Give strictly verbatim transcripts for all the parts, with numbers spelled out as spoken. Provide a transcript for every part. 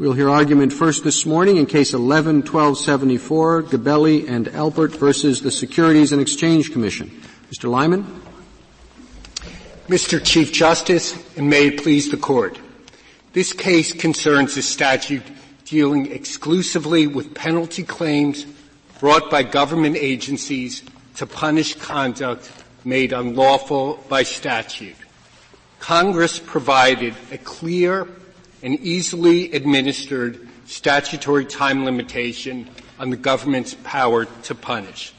We'll hear argument first this morning in Case eleven twelve seventy-four, Gabelli and Halper versus the Securities and Exchange Commission. Mister Lyman. Mister Chief Justice, and may it please the Court, this case concerns a statute dealing exclusively with penalty claims brought by government agencies to punish conduct made unlawful by statute. Congress provided a clear and easily administered statutory time limitation on the government's power to punish.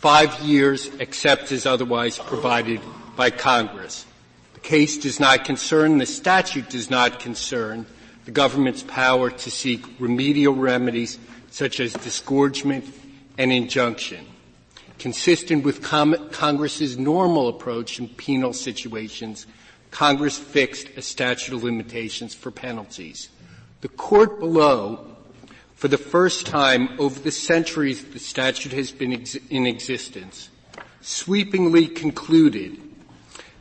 Five years, except as otherwise provided by Congress. The case does not concern, the statute does not concern, the government's power to seek remedial remedies such as disgorgement and injunction. Consistent with com- Congress's normal approach in penal situations, Congress fixed a statute of limitations for penalties. The court below, for the first time over the centuries the statute has been ex- in existence, sweepingly concluded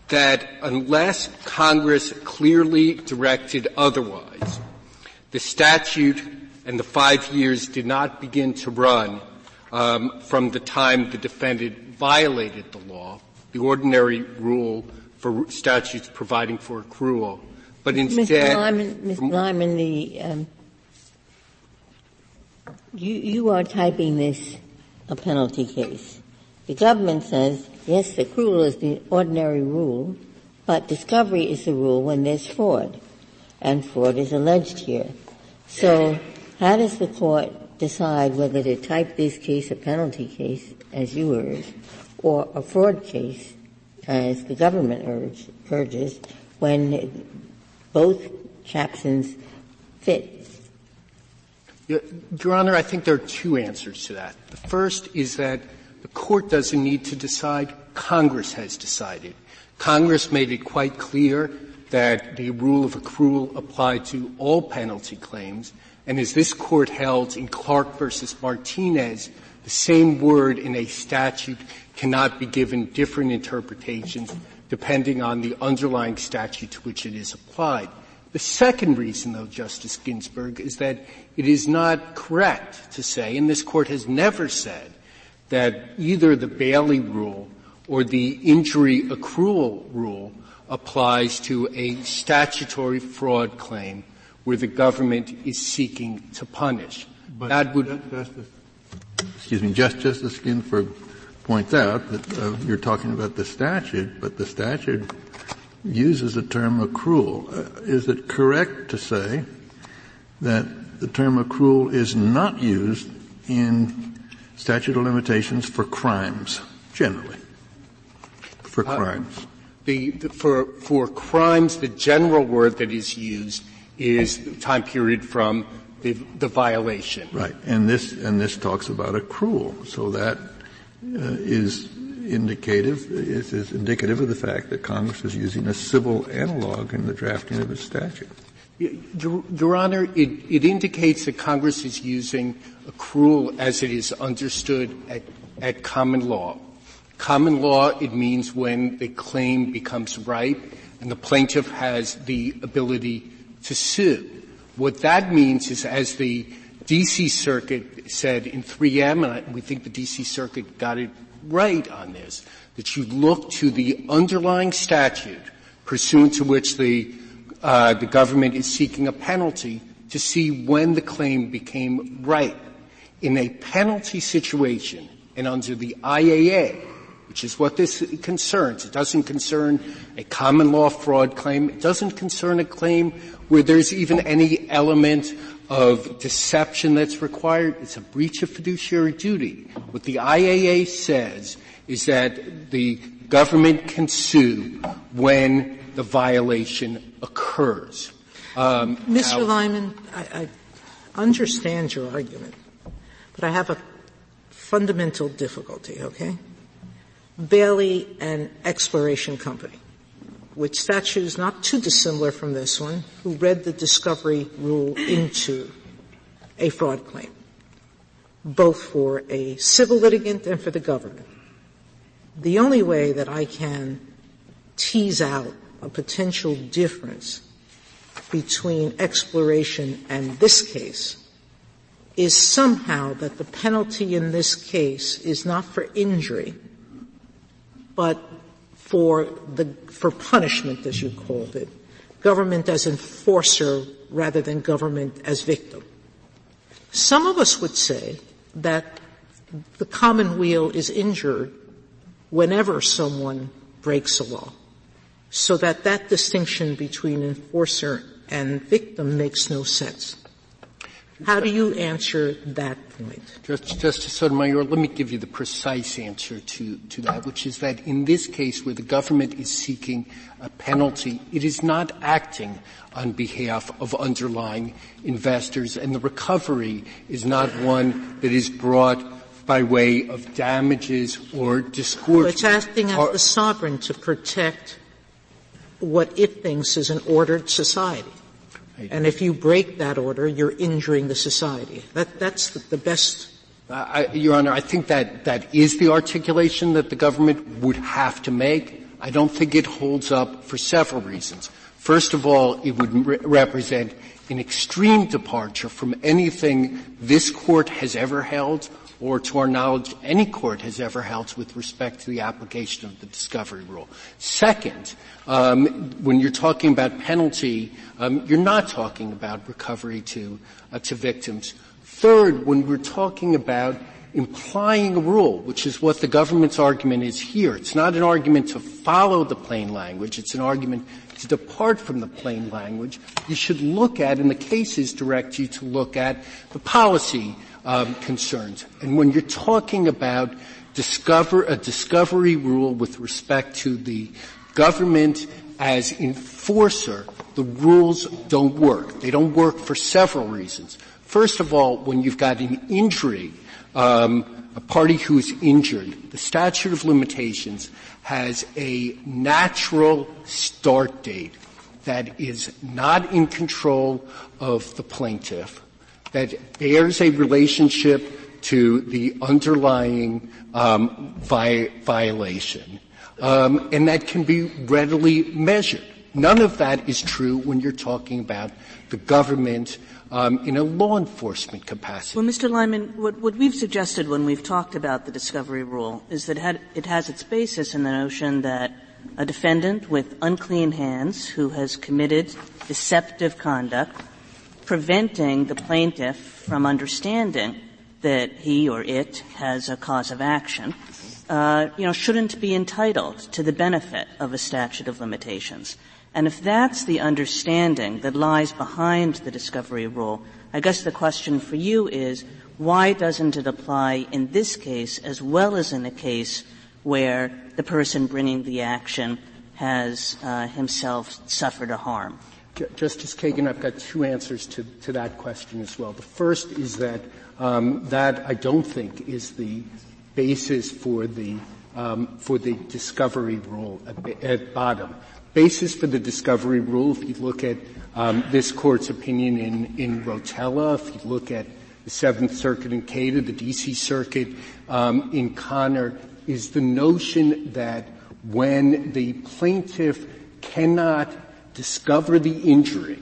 that unless Congress clearly directed otherwise, the statute and the five years did not begin to run um, from the time the defendant violated the law, the ordinary rule for statutes providing for accrual, but instead... Mister Lyman, Mister Lyman, the, um, you, you are typing this a penalty case. The government says, yes, accrual is the ordinary rule, but discovery is the rule when there's fraud, and fraud is alleged here. So how does the court decide whether to type this case a penalty case, as you urge, or a fraud case, as the government urge, urges, when both captions fit? Your Honor, I think there are two answers to that. The first is that the Court doesn't need to decide. Congress has decided. Congress made it quite clear that the rule of accrual applied to all penalty claims, and as this Court held in Clark versus Martinez, the same word in a statute cannot be given different interpretations depending on the underlying statute to which it is applied. The second reason, though, Justice Ginsburg, is that it is not correct to say, and this Court has never said, that either the Bailey rule or the injury accrual rule applies to a statutory fraud claim where the government is seeking to punish. But that would Justice, excuse me, Justice Ginsburg points out that uh, you're talking about the statute, but the statute uses the term accrual. Uh, is it correct to say that the term accrual is not used in statute of limitations for crimes generally? For crimes. Uh, the, the, for, for crimes, the general word that is used is the time period from the, the violation. Right. And this, and this talks about accrual. So that Uh, is indicative is, is indicative of the fact that Congress is using a civil analog in the drafting of its statute. Your, Your Honor, it, it indicates that Congress is using accrual as it is understood at, at common law. Common law, it means when the claim becomes ripe and the plaintiff has the ability to sue. What that means is, as the D C Circuit said in three M, and I, we think the D C Circuit got it right on this, that you look to the underlying statute pursuant to which the, uh, the government is seeking a penalty to see when the claim became ripe. In a penalty situation, and under the I A A, which is what this concerns, it doesn't concern a common law fraud claim, it doesn't concern a claim where there's even any element of deception that's required. It's a breach of fiduciary duty. What the I A A says is that the government can sue when the violation occurs. Um, Mister Now, Lyman, I, I understand your argument, but I have a fundamental difficulty, okay? Bailey and Exploration Company, which statute is not too dissimilar from this one, who read the discovery rule into a fraud claim, both for a civil litigant and for the government. The only way that I can tease out a potential difference between exploration and this case is somehow that the penalty in this case is not for injury, but for the for punishment, as you called it, government as enforcer rather than government as victim. Some of us would say that the commonweal is injured whenever someone breaks a law, so that that distinction between enforcer and victim makes no sense. How do you answer that point? Justice, Justice Sotomayor, let me give you the precise answer to, to that, which is that in this case where the government is seeking a penalty, it is not acting on behalf of underlying investors, and the recovery is not one that is brought by way of damages or disgorgement. So it's asking of the sovereign to protect what it thinks is an ordered society. And if you break that order, you're injuring the society. That, that's the, the best. Uh, I, Your Honor, I think that that is the articulation that the government would have to make. I don't think it holds up for several reasons. First of all, it would re- represent an extreme departure from anything this Court has ever held, or to our knowledge any court has ever held, with respect to the application of the discovery rule. Second, um, when you're talking about penalty, um, you're not talking about recovery to uh, to victims. Third, when we're talking about implying a rule, which is what the government's argument is here, it's not an argument to follow the plain language, it's an argument to depart from the plain language. You should look at, and the cases direct you to look at, the policy Um, concerns. And when you're talking about discover a discovery rule with respect to the government as enforcer, the rules don't work. They don't work for several reasons. First of all, when you've got an injury, um, a party who is injured, the statute of limitations has a natural start date that is not in control of the plaintiff, that bears a relationship to the underlying um, vi- violation, um, and that can be readily measured. None of that is true when you're talking about the government um, in a law enforcement capacity. Well, Mister Lyman, what, what we've suggested when we've talked about the discovery rule is that it, had, it has its basis in the notion that a defendant with unclean hands who has committed deceptive conduct, preventing the plaintiff from understanding that he or it has a cause of action, uh, you know, shouldn't be entitled to the benefit of a statute of limitations. And if that's the understanding that lies behind the discovery rule, I guess the question for you is, why doesn't it apply in this case as well as in a case where the person bringing the action has uh, himself suffered a harm? Justice Kagan, I've got two answers to, to that question as well. The first is that um, that I don't think is the basis for the um, for the discovery rule at, at bottom. Basis for the discovery rule, if you look at um, this Court's opinion in in Rotella, if you look at the Seventh Circuit in Cada, the D C Circuit um, in Connor, is the notion that when the plaintiff cannot discover the injury,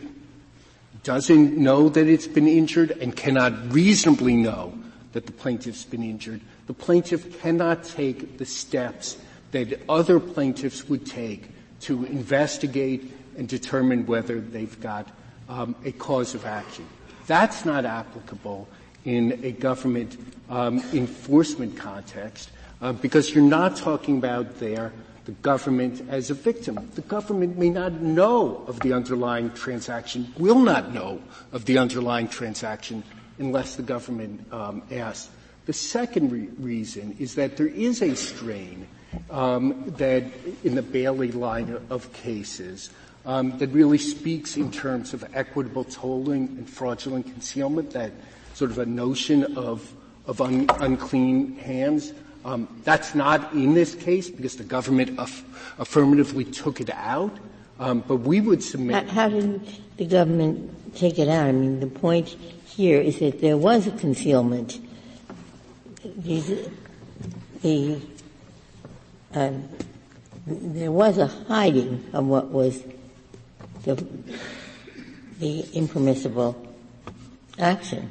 doesn't know that it's been injured, and cannot reasonably know that the plaintiff's been injured, the plaintiff cannot take the steps that other plaintiffs would take to investigate and determine whether they've got um, a cause of action. That's not applicable in a government um, enforcement context uh, because you're not talking about there the government as a victim. The government may not know of the underlying transaction, will not know of the underlying transaction unless the government um, asks. The second re- reason is that there is a strain um, that in the Bailey line of cases um, that really speaks in terms of equitable tolling and fraudulent concealment, that sort of a notion of, of un- unclean hands. Um, that's not in this case because the government aff- affirmatively took it out. Um, but we would submit. How, how did the government take it out? I mean, the point here is that there was a concealment. The, the, uh, there was a hiding of what was the the impermissible action.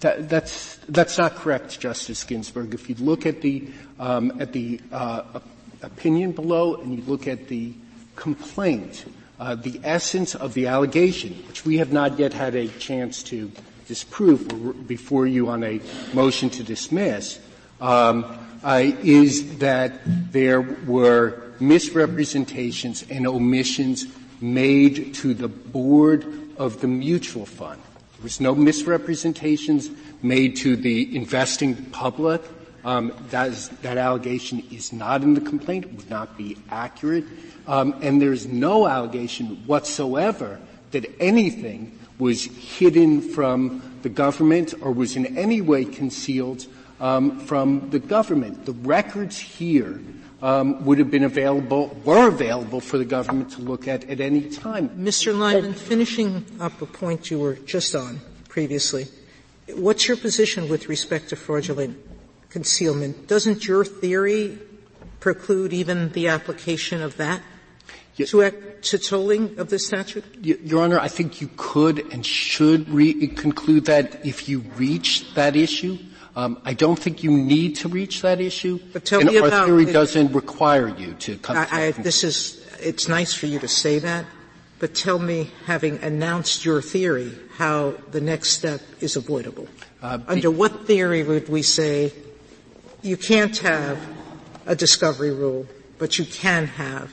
That, that's that's not correct, Justice Ginsburg. If you look at the um, at the uh, opinion below and you look at the complaint, uh, the essence of the allegation, which we have not yet had a chance to disprove or before you on a motion to dismiss, um, uh, is that there were misrepresentations and omissions made to the board of the mutual fund. There was no misrepresentations made to the investing public. Um, that, is, that allegation is not in the complaint. It would not be accurate. Um, and there is no allegation whatsoever that anything was hidden from the government or was in any way concealed um, from the government. The records here um, would have been available, were available for the government to look at at any time. Mister Lyman, finishing up a point you were just on previously, what's your position with respect to fraudulent concealment? Doesn't your theory preclude even the application of that yes. to, act, to tolling of this statute? Your Honor, I think you could and should re- conclude that if you reach that issue. Um, I don't think you need to reach that issue, but tell and me our about theory it, doesn't require you to come I, to I, This is It's nice for you to say that, but tell me, having announced your theory, how the next step is avoidable. Uh, Under be, what theory would we say you can't have a discovery rule, but you can have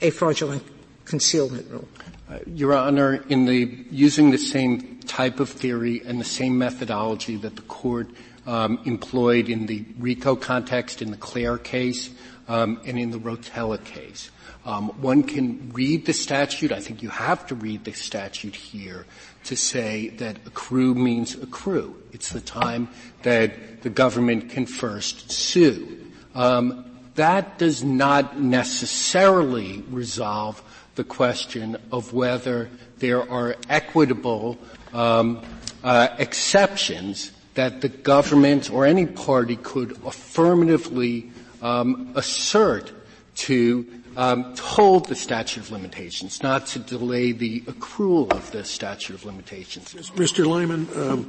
a fraudulent concealment rule? Uh, Your Honor, in the using the same type of theory and the same methodology that the Court Um, employed in the RICO context, in the Clare case, um, and in the Rotella case. Um, one can read the statute. I think you have to read the statute here to say that accrue means accrue. It's the time that the government can first sue. Um, that does not necessarily resolve the question of whether there are equitable um, uh, exceptions that the government or any party could affirmatively um, assert to um, toll the statute of limitations, not to delay the accrual of the statute of limitations. Mister Lyman, um,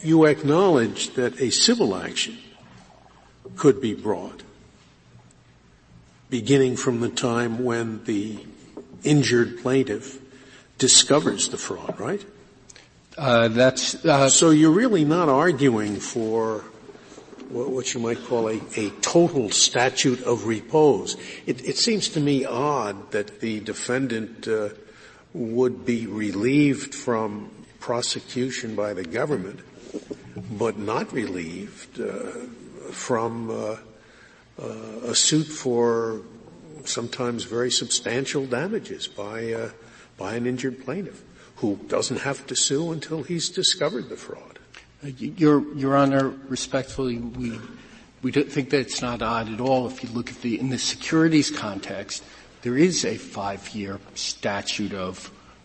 you acknowledge that a civil action could be brought beginning from the time when the injured plaintiff discovers the fraud, right? Uh, that's, uh, so you're really not arguing for what you might call a, a total statute of repose. It, it seems to me odd that the defendant uh, would be relieved from prosecution by the government, but not relieved uh, from uh, uh, a suit for sometimes very substantial damages by uh, by an injured plaintiff, who doesn't have to sue until he's discovered the fraud. Uh, Your, Your Honor, respectfully, we, we don't think that it's not odd at all. If you look at the, in the securities context, there is a five-year statute of,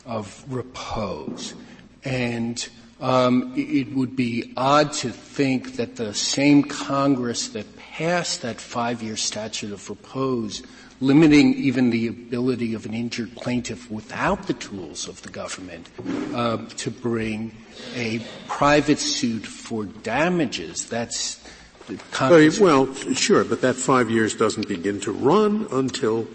of repose. And, um, it would be odd to think that the same Congress that passed that five-year statute of repose, limiting even the ability of an injured plaintiff without the tools of the government uh, to bring a private suit for damages. That's the Congress. Well, sure, but that five years doesn't begin to run until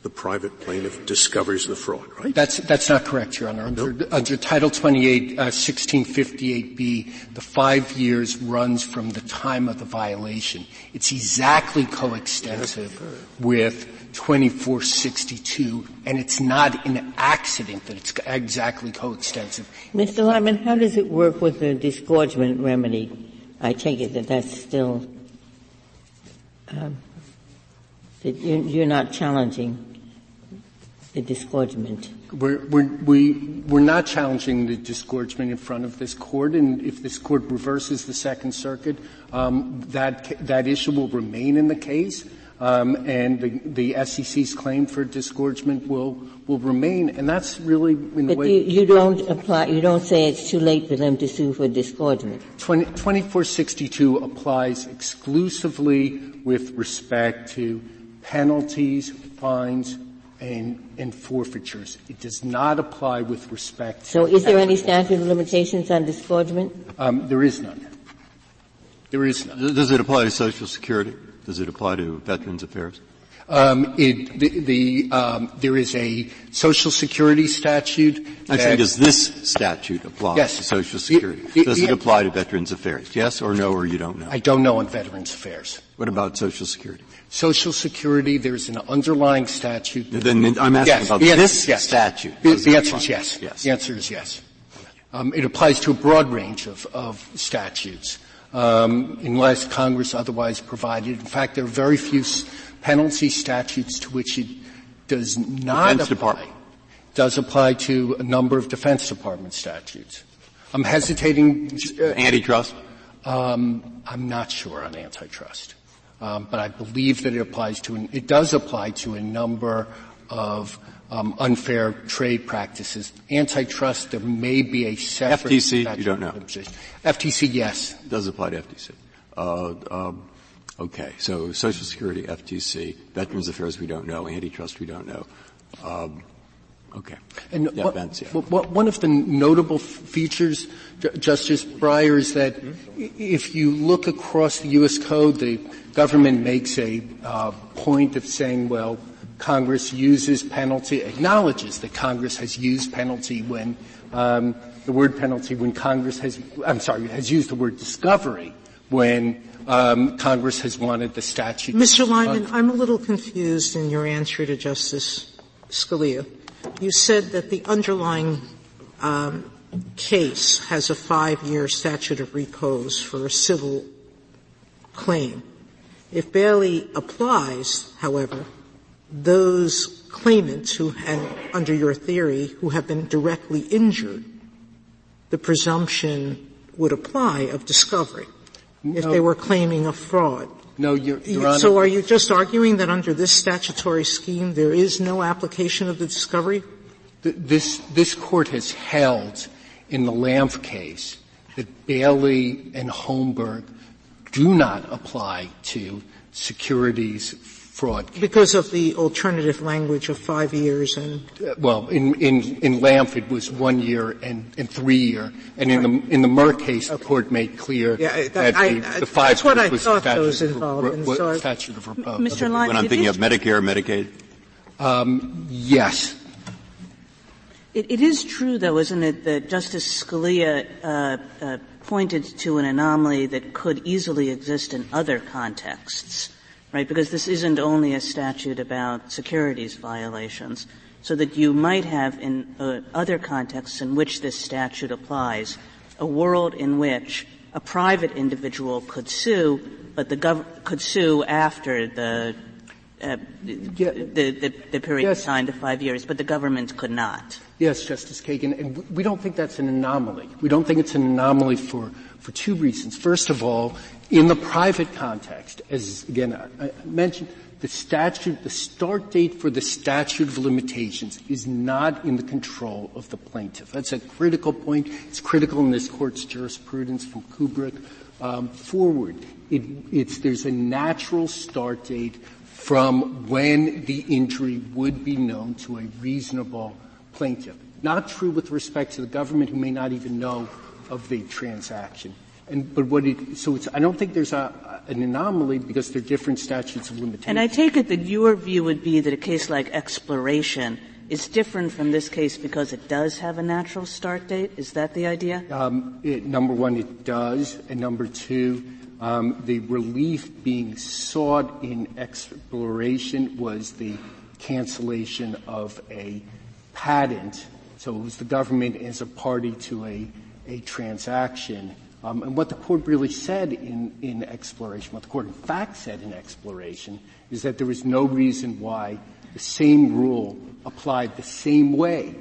the private plaintiff discovers the fraud, right? That's, that's not correct, Your Honor. Under, no. under Title twenty-eight, uh, sixteen fifty-eight B, the five years runs from the time of the violation. It's exactly coextensive right. with twenty-four sixty-two, and it's not an accident that it's exactly coextensive. Mister Lyman, how does it work with the disgorgement remedy? I take it that that's still um, that you, you're not challenging the disgorgement. We're, we're, we, we're not challenging the disgorgement in front of this Court, and if this Court reverses the Second Circuit, um, that that issue will remain in the case, um, and the, the S E C's claim for disgorgement will will remain, and that's really in the but way. But you, you don't apply. You don't say it's too late for them to sue for disgorgement. twenty-four sixty-two applies exclusively with respect to penalties, fines, and, and forfeitures. It does not apply with respect to. So is there any statute of limitations on disgorgement? Um, there is none. There is none. Does it apply to Social Security? Does it apply to Veterans Affairs? Um, it, the, the um, there is a Social Security statute. I think does this statute apply yes. to Social Security? It, it, does it, it apply to Veterans Affairs? Yes or no, or you don't know? I don't know on Veterans Affairs. What about Social Security? Social Security, there's an underlying statute. Then I'm asking yes. about the this yes. statute. The, the answer is yes. yes. The answer is yes. Um, it applies to a broad range of, of statutes, um, unless Congress otherwise provided. In fact, there are very few. Penalty statutes to which it does not defense apply department. does apply to a number of Defense Department statutes. I'm hesitating. Uh, antitrust? Um, I'm not sure on antitrust, um, but I believe that it applies to. An, it does apply to a number of um, unfair trade practices. Antitrust, there may be a separate. F T C, you don't know. F T C, yes, it does apply to F T C. Uh, um, Okay, so Social Security, F T C, Veterans Affairs we don't know, antitrust we don't know. Um, okay. And yeah, what, Vance, yeah. what, one of the notable features, J- Justice Breyer, is that if you look across the U S Code, the government makes a uh, point of saying, well, Congress uses penalty, acknowledges that Congress has used penalty when um, the word penalty when Congress has, I'm sorry, has used the word discovery when Um, Congress has wanted the statute. Mister Lyman, I'm a little confused in your answer to Justice Scalia. You said that the underlying um, case has a five-year statute of repose for a civil claim. If Bailey applies, however, those claimants who, and under your theory, who have been directly injured, the presumption would apply of discovery. If no. they were claiming a fraud. No, Your, Your Honor. So are you just arguing that under this statutory scheme there is no application of the discovery? Th- this, this Court has held in the Lamp case that Bailey and Holmberg do not apply to securities fraud cases. Because of the alternative language of five years and... Uh, well, in, in, in Lamp it was one year and, and three year. And in the, in the Merck case, okay. the Court made clear yeah, that, that I, the, the five years was statute, re- re- so statute of repose. Mister Lyons, when I'm thinking of Medicare, Medicaid? Um, yes. It, it is true, though, isn't it, that Justice Scalia uh, uh, pointed to an anomaly that could easily exist in other contexts. Right, because this isn't only a statute about securities violations, so that you might have in uh, other contexts in which this statute applies, a world in which a private individual could sue, but the gov- could sue after the, uh, yeah. the, the, the period yes. of time to five years, but the government could not. Yes, Justice Kagan, and we don't think that's an anomaly. We don't think it's an anomaly for, for two reasons. First of all, in the private context, as again I mentioned, the statute, the start date for the statute of limitations is not in the control of the plaintiff. That's a critical point. It's critical in this Court's jurisprudence from Kubrick um, forward. It, it's there's a natural start date from when the injury would be known to a reasonable plaintiff. Not true with respect to the government, who may not even know of the transaction. And, but what it, so it's, I don't think there's a, an anomaly because there are different statutes of limitation. And I take it that your view would be that a case like Exploration is different from this case because it does have a natural start date? Is that the idea? Um, it, number one, it does. And number two, um, the relief being sought in Exploration was the cancellation of a patent. So it was the government as a party to a, a transaction. Um, and what the Court really said in, in Exploration, what the Court in fact said in Exploration, is that there was no reason why the same rule applied the same way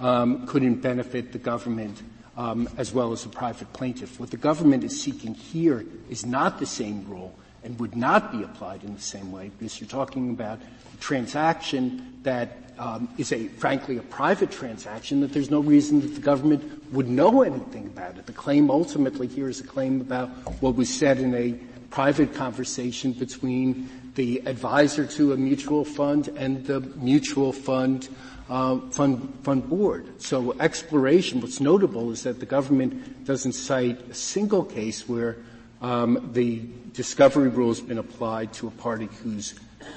um, couldn't benefit the government um, as well as the private plaintiff. What the government is seeking here is not the same rule and would not be applied in the same way, because you're talking about a transaction that um, is a, frankly, a private transaction that there's no reason that the government would know anything about it. The claim ultimately here is a claim about what was said in a private conversation between the advisor to a mutual fund and the mutual fund uh, fund fund board. So exploration, what's notable is that the government doesn't cite a single case where um, the discovery rule has been applied to a party who's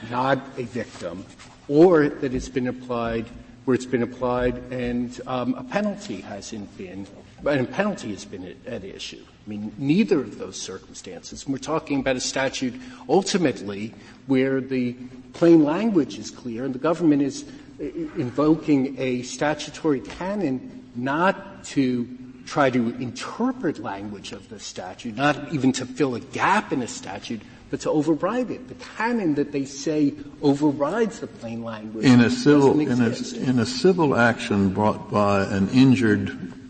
not a victim, or that it's been applied where it's been applied and um, a penalty hasn't been, and a penalty has been at, at issue. I mean, neither of those circumstances. We're talking about a statute ultimately where the plain language is clear, and the government is invoking a statutory canon not to try to interpret language of the statute, not even to fill a gap in a statute, but to override it. The canon that they say overrides the plain language in a civil in a, in a civil action brought by an injured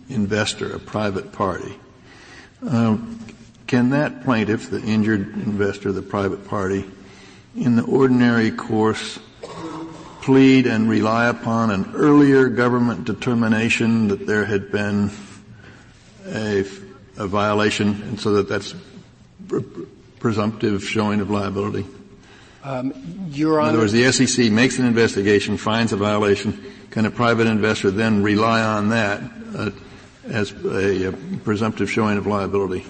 investor, a private party. Um, can that plaintiff, the injured investor, the private party, in the ordinary course, plead and rely upon an earlier government determination that there had been a, a violation, and so that that's pr- pr- presumptive showing of liability? Um, Your Honor, in other words, the S E C makes an investigation, finds a violation. Can a private investor then rely on that uh, as a, a presumptive showing of liability?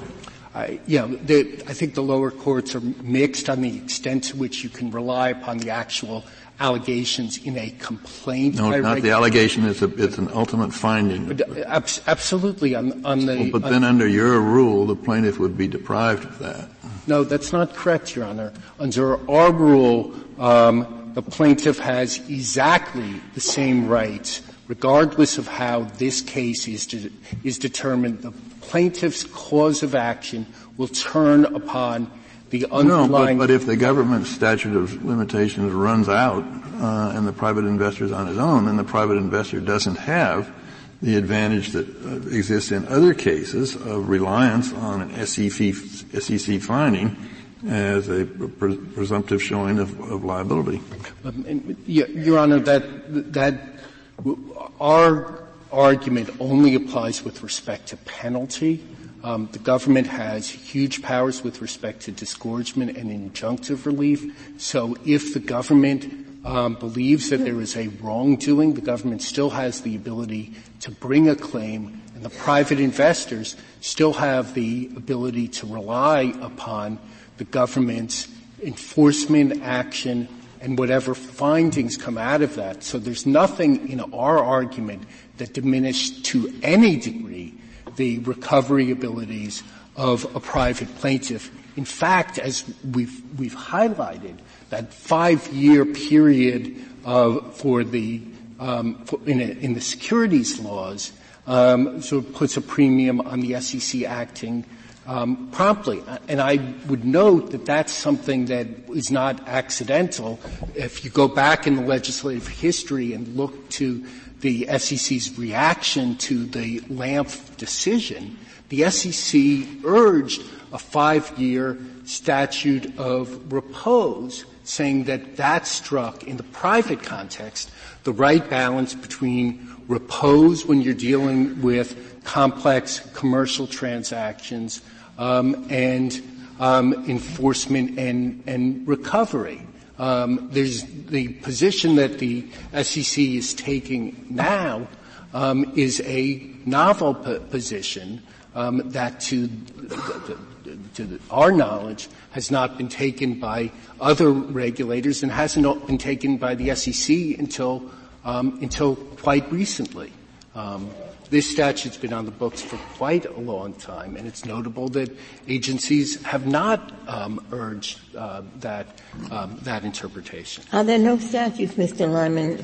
I, yeah, the, I think the lower courts are mixed on the extent to which you can rely upon the actual allegations in a complaint. No, not the allegation. It's, a, it's an ultimate finding. But, ab- absolutely. On, on the. Well, but on then, under your rule, the plaintiff would be deprived of that. No, that's not correct, Your Honor. Under our rule, um, the plaintiff has exactly the same rights, regardless of how this case is de- is determined. The plaintiff's cause of action will turn upon the underlying. No, but, but if the government statute of limitations runs out uh, and the private investor is on his own, then the private investor doesn't have the advantage that uh, exists in other cases of reliance on an S E C, S E C finding as a pre- presumptive showing of, of liability. Um, and, Your Honor, that that. Our argument only applies with respect to penalty. Um, the government has huge powers with respect to disgorgement and injunctive relief. So if the government um, believes that there is a wrongdoing, the government still has the ability to bring a claim, and the private investors still have the ability to rely upon the government's enforcement action and whatever findings come out of that. So there's nothing in our argument that diminished to any degree the recovery abilities of a private plaintiff. In fact, as we've, we've highlighted, that five-year period of, for the, um, for, in, a, in the securities laws, um, sort of puts a premium on the S E C acting Um, promptly. And I would note that that's something that is not accidental. If you go back in the legislative history and look to the S E C's reaction to the Lamp decision, the S E C urged a five-year statute of repose, saying that that struck, in the private context, the right balance between repose when you're dealing with complex commercial transactions Um, and um, enforcement and, and recovery. Um, there's the position that the S E C is taking now um, is a novel p- position um, that, to, to, to our knowledge, has not been taken by other regulators and hasn't been taken by the S E C until um, until quite recently. Um, This statute's been on the books for quite a long time, and it's notable that agencies have not um, urged uh, that um, that interpretation. Are there no statutes, Mister Lyman,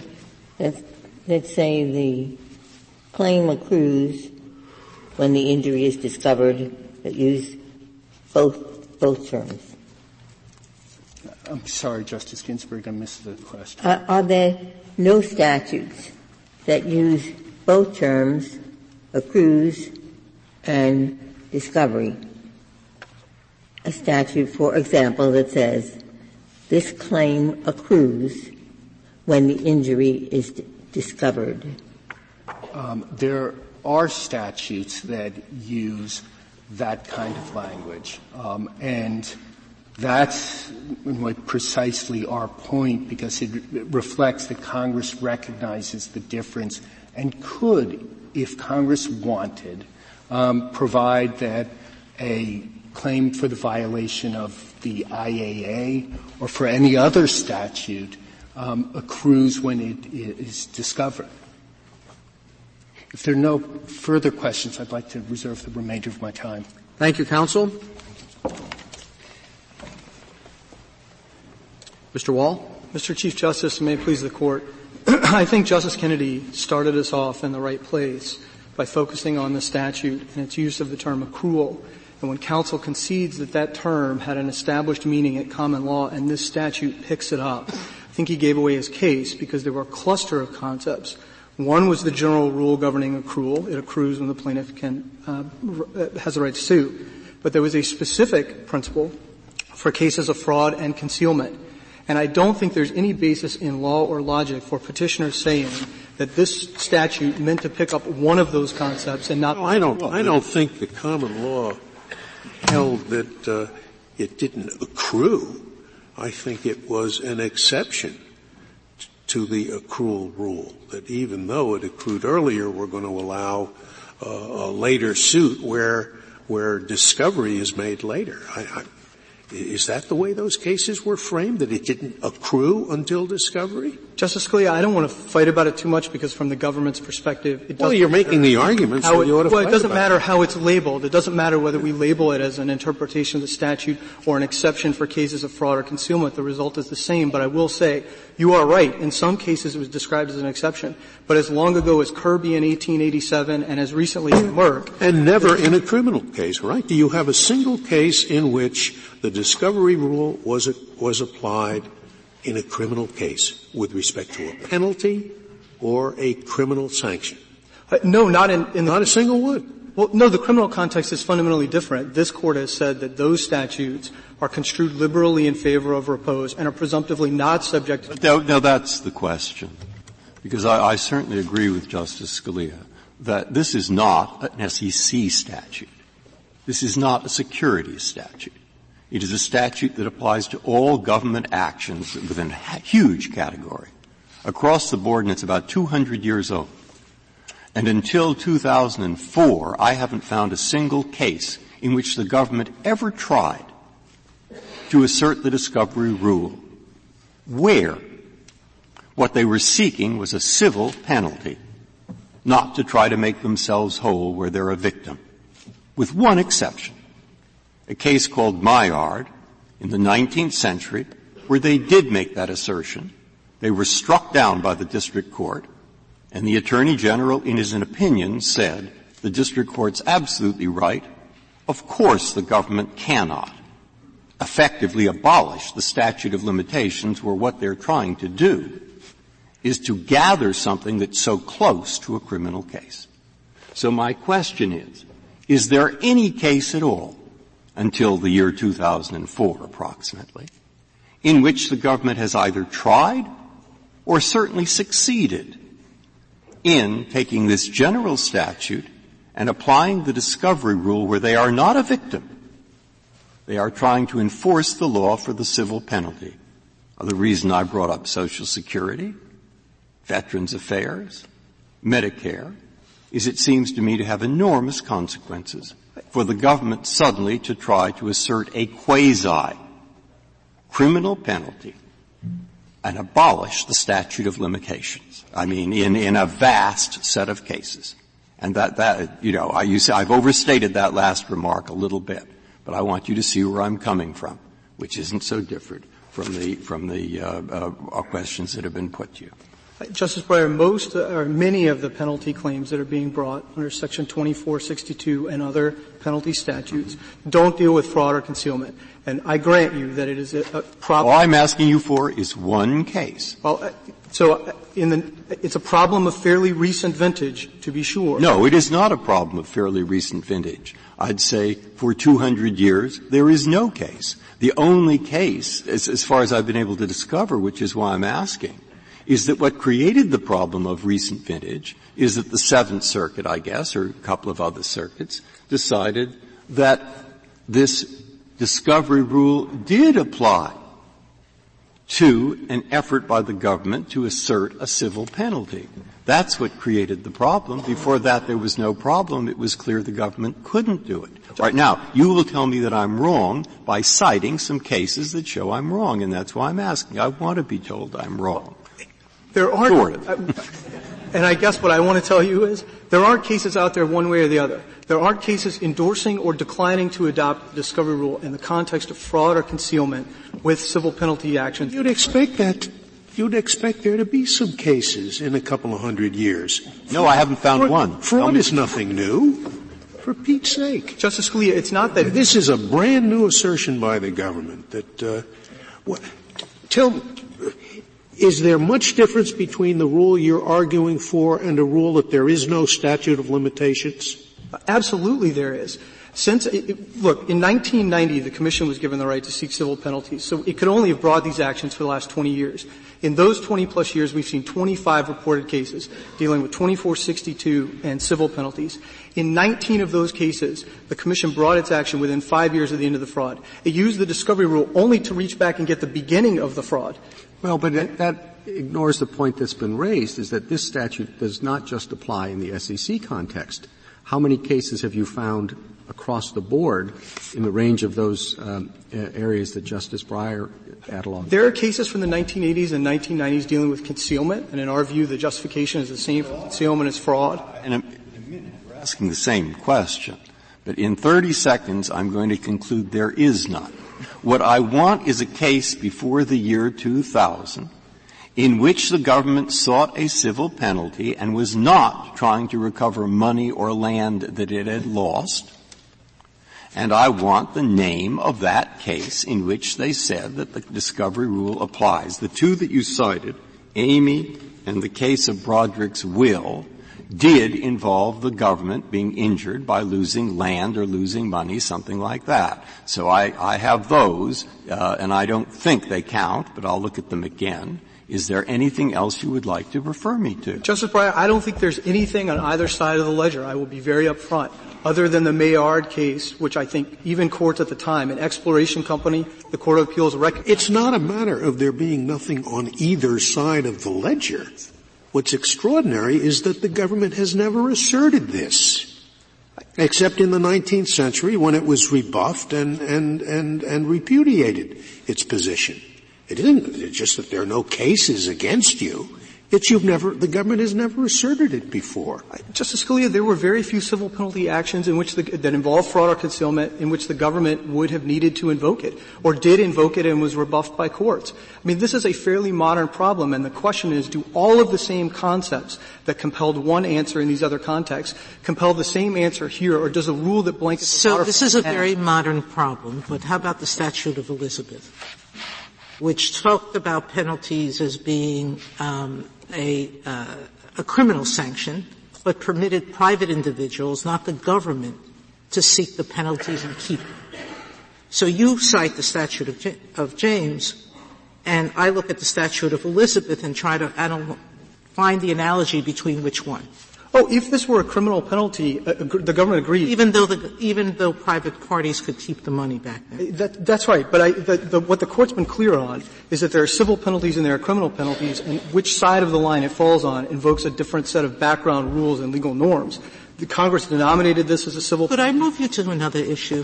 that, that say the claim accrues when the injury is discovered, that use both both terms? I'm sorry, Justice Ginsburg, I missed the question. Are, are there no statutes that use both terms, accrues and discovery? A statute, for example, that says this claim accrues when the injury is d- discovered. Um, there are statutes that use that kind of language, um, and That's what precisely our point, because it reflects that Congress recognizes the difference and could, if Congress wanted, um, provide that a claim for the violation of the I A A or for any other statute um, accrues when it is discovered. If there are no further questions, I'd like to reserve the remainder of my time. Thank you, counsel. Mister Wall. Mister Chief Justice, and may it please the Court, I think Justice Kennedy started us off in the right place by focusing on the statute and its use of the term accrual. And when counsel concedes that that term had an established meaning at common law and this statute picks it up, I think he gave away his case because there were a cluster of concepts. One was the general rule governing accrual. It accrues when the plaintiff can, uh, has the right to sue. But there was a specific principle for cases of fraud and concealment. And I don't think there's any basis in law or logic for petitioners saying that this statute meant to pick up one of those concepts and not. No, I don't. I don't think the common law held that uh, it didn't accrue. I think it was an exception t- to the accrual rule. That even though it accrued earlier, we're going to allow uh, a later suit where where discovery is made later. I, I, Is that the way those cases were framed, that it didn't accrue until discovery? Justice Scalia, I don't want to fight about it too much because from the government's perspective, it doesn't Well, you're making the argument, so you ought to fight about it. Well, it doesn't matter how it's labeled. It doesn't matter whether we label it as an interpretation of the statute or an exception for cases of fraud or concealment. The result is the same. But I will say, you are right. In some cases, it was described as an exception. But as long ago as Kirby in eighteen eighty-seven and as recently as Merck. And never in a criminal case, right? Do you have a single case in which the discovery rule was a, was applied in a criminal case with respect to a penalty or a criminal sanction? Uh, no, not in, in the, not a single one. Well, no, the criminal context is fundamentally different. This Court has said that those statutes are construed liberally in favor of repose and are presumptively not subject to. Now, now that's the question, because I, I certainly agree with Justice Scalia that this is not an S E C statute. This is not a securities statute. It is a statute that applies to all government actions within a huge category. Across the board, and it's about two hundred years old. And until two thousand four, I haven't found a single case in which the government ever tried to assert the discovery rule, where what they were seeking was a civil penalty, not to try to make themselves whole where they're a victim, with one exception. A case called Maillard in the nineteenth century where they did make that assertion. They were struck down by the district court, and the attorney general, in his opinion, said the district court's absolutely right. Of course the government cannot effectively abolish the statute of limitations where what they're trying to do is to gather something that's so close to a criminal case. So my question is, is there any case at all until the year two thousand four approximately, in which the government has either tried or certainly succeeded in taking this general statute and applying the discovery rule where they are not a victim? They are trying to enforce the law for the civil penalty. The reason I brought up Social Security, Veterans Affairs, Medicare, is it seems to me to have enormous consequences for the government suddenly to try to assert a quasi-criminal penalty and abolish the statute of limitations, I mean, in, in a vast set of cases. And that, that you know, I, you say, I've overstated that last remark a little bit, but I want you to see where I'm coming from, which isn't so different from the, from the uh, uh, questions that have been put to you. Justice Breyer, most or many of the penalty claims that are being brought under Section twenty-four sixty-two and other penalty statutes mm-hmm. don't deal with fraud or concealment. And I grant you that it is a, a problem. All I'm asking you for is one case. Well, so in the, it's a problem of fairly recent vintage, to be sure. No, it is not a problem of fairly recent vintage. I'd say for two hundred years, there is no case. The only case, as, as far as I've been able to discover, which is why I'm asking, is that what created the problem of recent vintage is that the Seventh Circuit, I guess, or a couple of other circuits, decided that this discovery rule did apply to an effort by the government to assert a civil penalty. That's what created the problem. Before that, there was no problem. It was clear the government couldn't do it. Right now, you will tell me that I'm wrong by citing some cases that show I'm wrong, and that's why I'm asking. I want to be told I'm wrong. There are sort of. I, and I guess what I want to tell you is there aren't cases out there one way or the other. There aren't cases endorsing or declining to adopt the discovery rule in the context of fraud or concealment with civil penalty actions. You'd expect that. You'd expect there to be some cases in a couple of hundred years. No, I haven't found fraud, one. Fraud is nothing new. For Pete's sake. Justice Scalia, it's not that. This is a brand new assertion by the government that, uh, what, tell me, is there much difference between the rule you're arguing for and a rule that there is no statute of limitations? Absolutely there is. Since, it, it, look, in nineteen ninety, the Commission was given the right to seek civil penalties, so it could only have brought these actions for the last twenty years. In those twenty-plus years, we've seen twenty-five reported cases dealing with twenty-four sixty-two and civil penalties. In nineteen of those cases, the Commission brought its action within five years of the end of the fraud. It used the discovery rule only to reach back and get the beginning of the fraud. Well, but that, that ignores the point that's been raised, is that this statute does not just apply in the S E C context. How many cases have you found across the board in the range of those um, areas that Justice Breyer catalogued? There are cases from the nineteen eighties and nineteen nineties dealing with concealment, and in our view, the justification is the same for concealment as fraud. And I'm, we're asking the same question, but in thirty seconds, I'm going to conclude there is none. What I want is a case before the year two thousand in which the government sought a civil penalty and was not trying to recover money or land that it had lost. And I want the name of that case in which they said that the discovery rule applies. The two that you cited, Amy and the case of Broderick's will, did involve the government being injured by losing land or losing money, something like that. So I, I have those, uh, and I don't think they count, but I'll look at them again. Is there anything else you would like to refer me to? Justice Breyer, I don't think there's anything on either side of the ledger. I will be very upfront. Other than the Maillard case, which I think even courts at the time, an Exploration Company, the Court of Appeals recognized. It's not a matter of there being nothing on either side of the ledger. What's extraordinary is that the government has never asserted this, except in the nineteenth century when it was rebuffed and, and, and, and repudiated its position. It isn't it's just that there are no cases against you. It's you've never, the government has never asserted it before. Justice Scalia, there were very few civil penalty actions in which the, that involved fraud or concealment in which the government would have needed to invoke it or did invoke it and was rebuffed by courts. I mean, this is a fairly modern problem, and the question is, do all of the same concepts that compelled one answer in these other contexts compel the same answer here, or does a rule that blankets... So this is a very modern problem, but how about the Statute of Elizabeth, which talked about penalties as being um, a, uh, a criminal sanction, but permitted private individuals, not the government, to seek the penalties and keep them. So you cite the Statute of, J- of James, and I look at the Statute of Elizabeth and try to anal- find the analogy between which one. Oh, if this were a criminal penalty, uh, the government agreed. Even though the, even though private parties could keep the money back then. That, that's right. But I, the, the, what the Court's been clear on is that there are civil penalties and there are criminal penalties, and which side of the line it falls on invokes a different set of background rules and legal norms. The Congress denominated this as a civil penalty. Could I move you to another issue?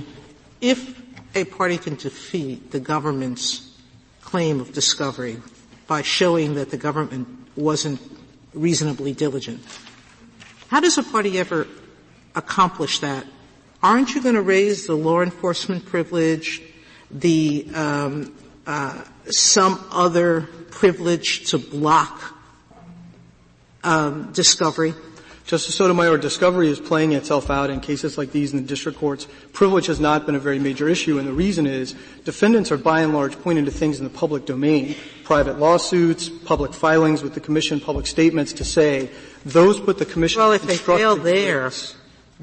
If a party can defeat the government's claim of discovery by showing that the government wasn't reasonably diligent, how does a party ever accomplish that? Aren't you going to raise the law enforcement privilege, the um, uh, some other privilege to block um, discovery? Justice Sotomayor, discovery is playing itself out in cases like these in the district courts. Privilege has not been a very major issue, and the reason is defendants are by and large pointing to things in the public domain, private lawsuits, public filings with the Commission, public statements to say those put the Commission... Well, if they fail there,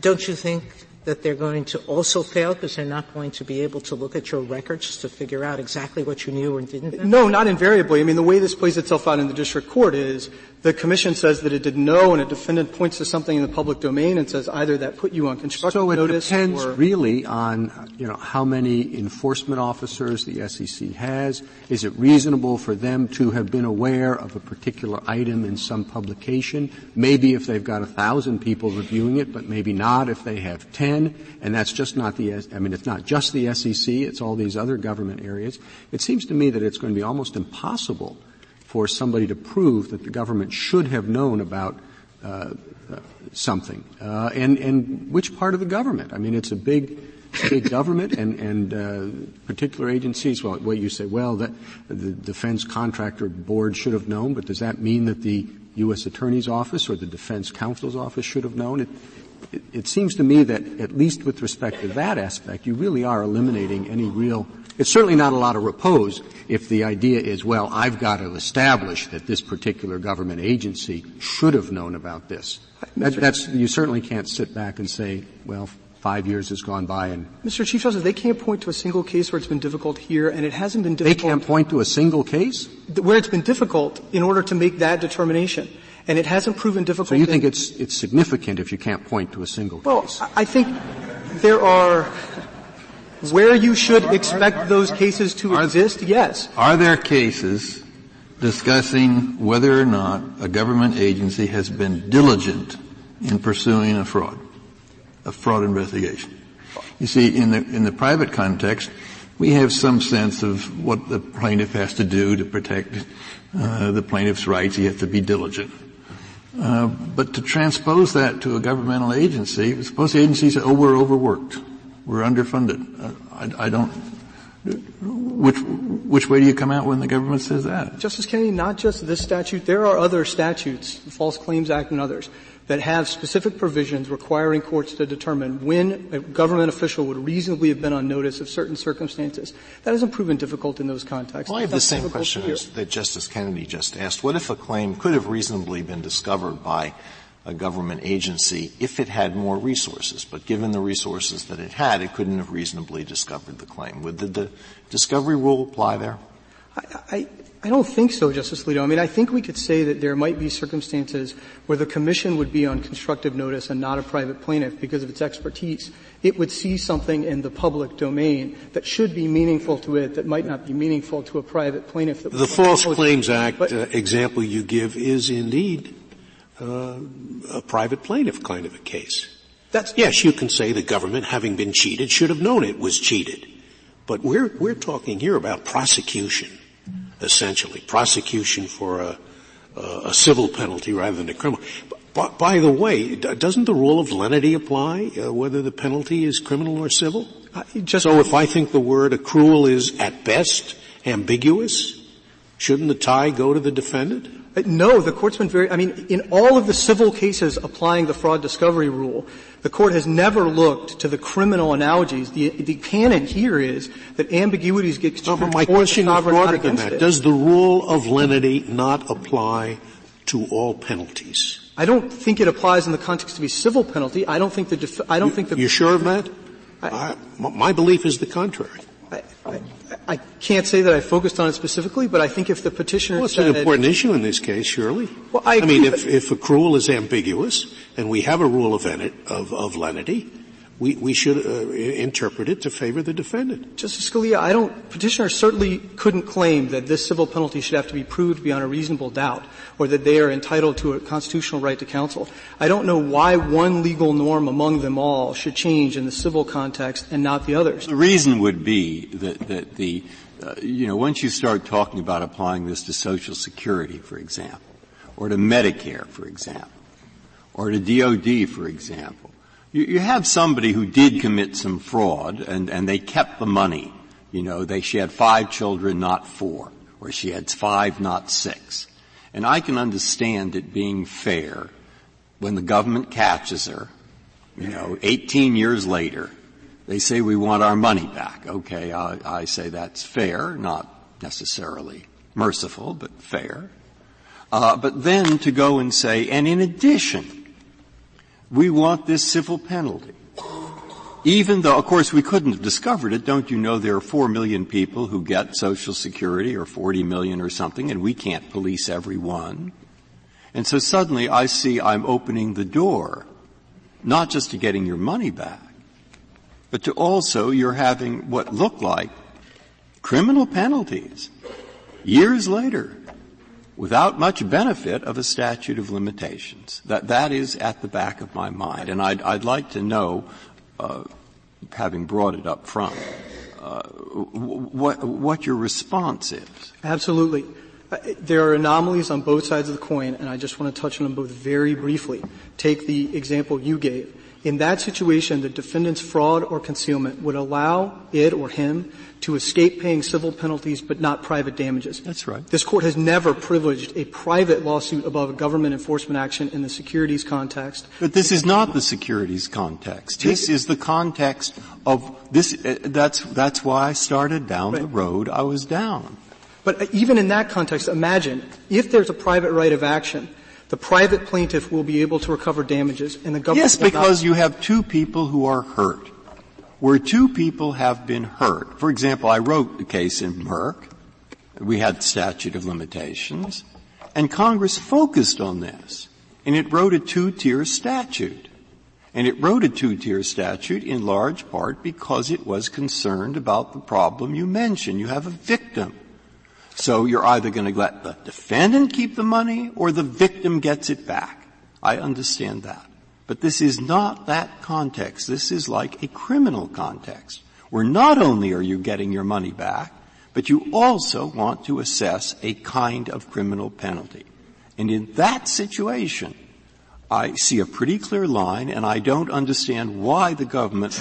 don't you think that they're going to also fail because they're not going to be able to look at your records to figure out exactly what you knew or didn't know? No, not invariably. I mean, the way this plays itself out in the district court is the commission says that it didn't know, and a defendant points to something in the public domain and says either that put you on constructive so notice or — So it depends really on, you know, how many enforcement officers the S E C has. Is it reasonable for them to have been aware of a particular item in some publication? Maybe if they've got a thousand people reviewing it, but maybe not if they have ten. And that's just not the, I mean, it's not just the S E C, it's all these other government areas. It seems to me that it's going to be almost impossible for somebody to prove that the government should have known about uh, uh, something. Uh, and, and which part of the government? I mean, it's a big, big government and, and uh, particular agencies. Well, what you say, well, that the Defense Contractor Board should have known, but does that mean that the U S Attorney's Office or the Defense Counsel's Office should have known? It, It, it seems to me that, at least with respect to that aspect, you really are eliminating any real — it's certainly not a lot of repose if the idea is, well, I've got to establish that this particular government agency should have known about this. That, that's — you certainly can't sit back and say, well, five years has gone by and — Mister Chief Justice, they can't point to a single case where it's been difficult here, and it hasn't been difficult — They can't point to a single case? Where it's been difficult in order to make that determination. And it hasn't proven difficult. So you think it's it's significant if you can't point to a single well, case? Well, I think there are where you should are, expect are, are, those are, cases to are, exist, yes. Are there cases discussing whether or not a government agency has been diligent in pursuing a fraud, a fraud investigation? You see, in the in the private context, we have some sense of what the plaintiff has to do to protect uh, the plaintiff's rights. You have to be diligent. Uh, but to transpose that to a governmental agency, suppose the agency said, oh, we're overworked. We're underfunded. Uh, I, I don't, which, which way do you come out when the government says that? Justice Kennedy, not just this statute. There are other statutes, the False Claims Act and others, that have specific provisions requiring courts to determine when a government official would reasonably have been on notice of certain circumstances. That hasn't proven difficult in those contexts. Well, I have That's the same question that Justice Kennedy just asked. What if a claim could have reasonably been discovered by a government agency if it had more resources, but given the resources that it had, it couldn't have reasonably discovered the claim? Would the, the discovery rule apply there? I, I I don't think so, Justice Alito. I mean, I think we could say that there might be circumstances where the commission would be on constructive notice and not a private plaintiff because of its expertise. It would see something in the public domain that should be meaningful to it that might not be meaningful to a private plaintiff. That the False Claims Act but, uh, example you give is indeed uh, a private plaintiff kind of a case. That's yes, you can say the government, having been cheated, should have known it was cheated. But we're we're talking here about prosecution. Essentially, prosecution for a, a civil penalty rather than a criminal. By, by the way, doesn't the rule of lenity apply, uh, whether the penalty is criminal or civil? I, just so if I think the word accrual is, at best, ambiguous, shouldn't the tie go to the defendant? No, the court's been very, I mean, in all of the civil cases applying the fraud discovery rule, the court has never looked to the criminal analogies. The, the canon here is that ambiguities get construed no, but my question is broader than that. It. Does the rule of lenity not apply to all penalties? I don't think it applies in the context of a civil penalty. I don't think the, def- I don't you, think the. You're sure of that? I, I, my belief is the contrary. I, I, I can't say that I focused on it specifically, but I think if the petitioner well, it's said an important it, issue in this case, surely. Well, I, agree, I mean, if, if accrual is ambiguous and we have a rule of, en- of, of lenity, we, we should uh, interpret it to favor the defendant. Justice Scalia, I don't, petitioner certainly couldn't claim that this civil penalty should have to be proved beyond a reasonable doubt or that they are entitled to a constitutional right to counsel. I don't know why one legal norm among them all should change in the civil context and not the others. The reason would be that, that the, uh, you know, once you start talking about applying this to Social Security, for example, or to Medicare, for example, or to D O D, for example, you have somebody who did commit some fraud, and, and they kept the money. You know, they, she had five children, not four, or she had five, not six. And I can understand it being fair when the government catches her, you know, eighteen years later, they say we want our money back. Okay, I, I say that's fair, not necessarily merciful, but fair. Uh, but then to go and say, and in addition, we want this civil penalty. even though, of course, we couldn't have discovered it. Don't you know there are four million people who get Social Security or forty million or something, and we can't police every one? And so suddenly I see I'm opening the door, not just to getting your money back, but to also you're having what look like criminal penalties years later without much benefit of a statute of limitations. That, that is at the back of my mind. And I'd, I'd like to know, uh, having brought it up front, uh, what, what your response is. Absolutely. There are anomalies on both sides of the coin, and I just want to touch on them both very briefly. Take the example you gave. In that situation, the defendant's fraud or concealment would allow it or him to escape paying civil penalties but not private damages. That's right. This Court has never privileged a private lawsuit above a government enforcement action in the securities context. But this is not the securities context. This is the context of this. Uh, that's, that's why I started down right. the road I was down. But even in that context, imagine if there's a private right of action, the private plaintiff will be able to recover damages, and the government Yes, because you have two people who are hurt, where two people have been hurt. For example, I wrote the case in Merck. We had statute of limitations, and Congress focused on this, and it wrote a two-tier statute. And it wrote a two-tier statute in large part because it was concerned about the problem you mentioned. You have a victim. So you're either going to let the defendant keep the money or the victim gets it back. I understand that. But this is not that context. This is like a criminal context where not only are you getting your money back, but you also want to assess a kind of criminal penalty. And in that situation, I see a pretty clear line, and I don't understand why the government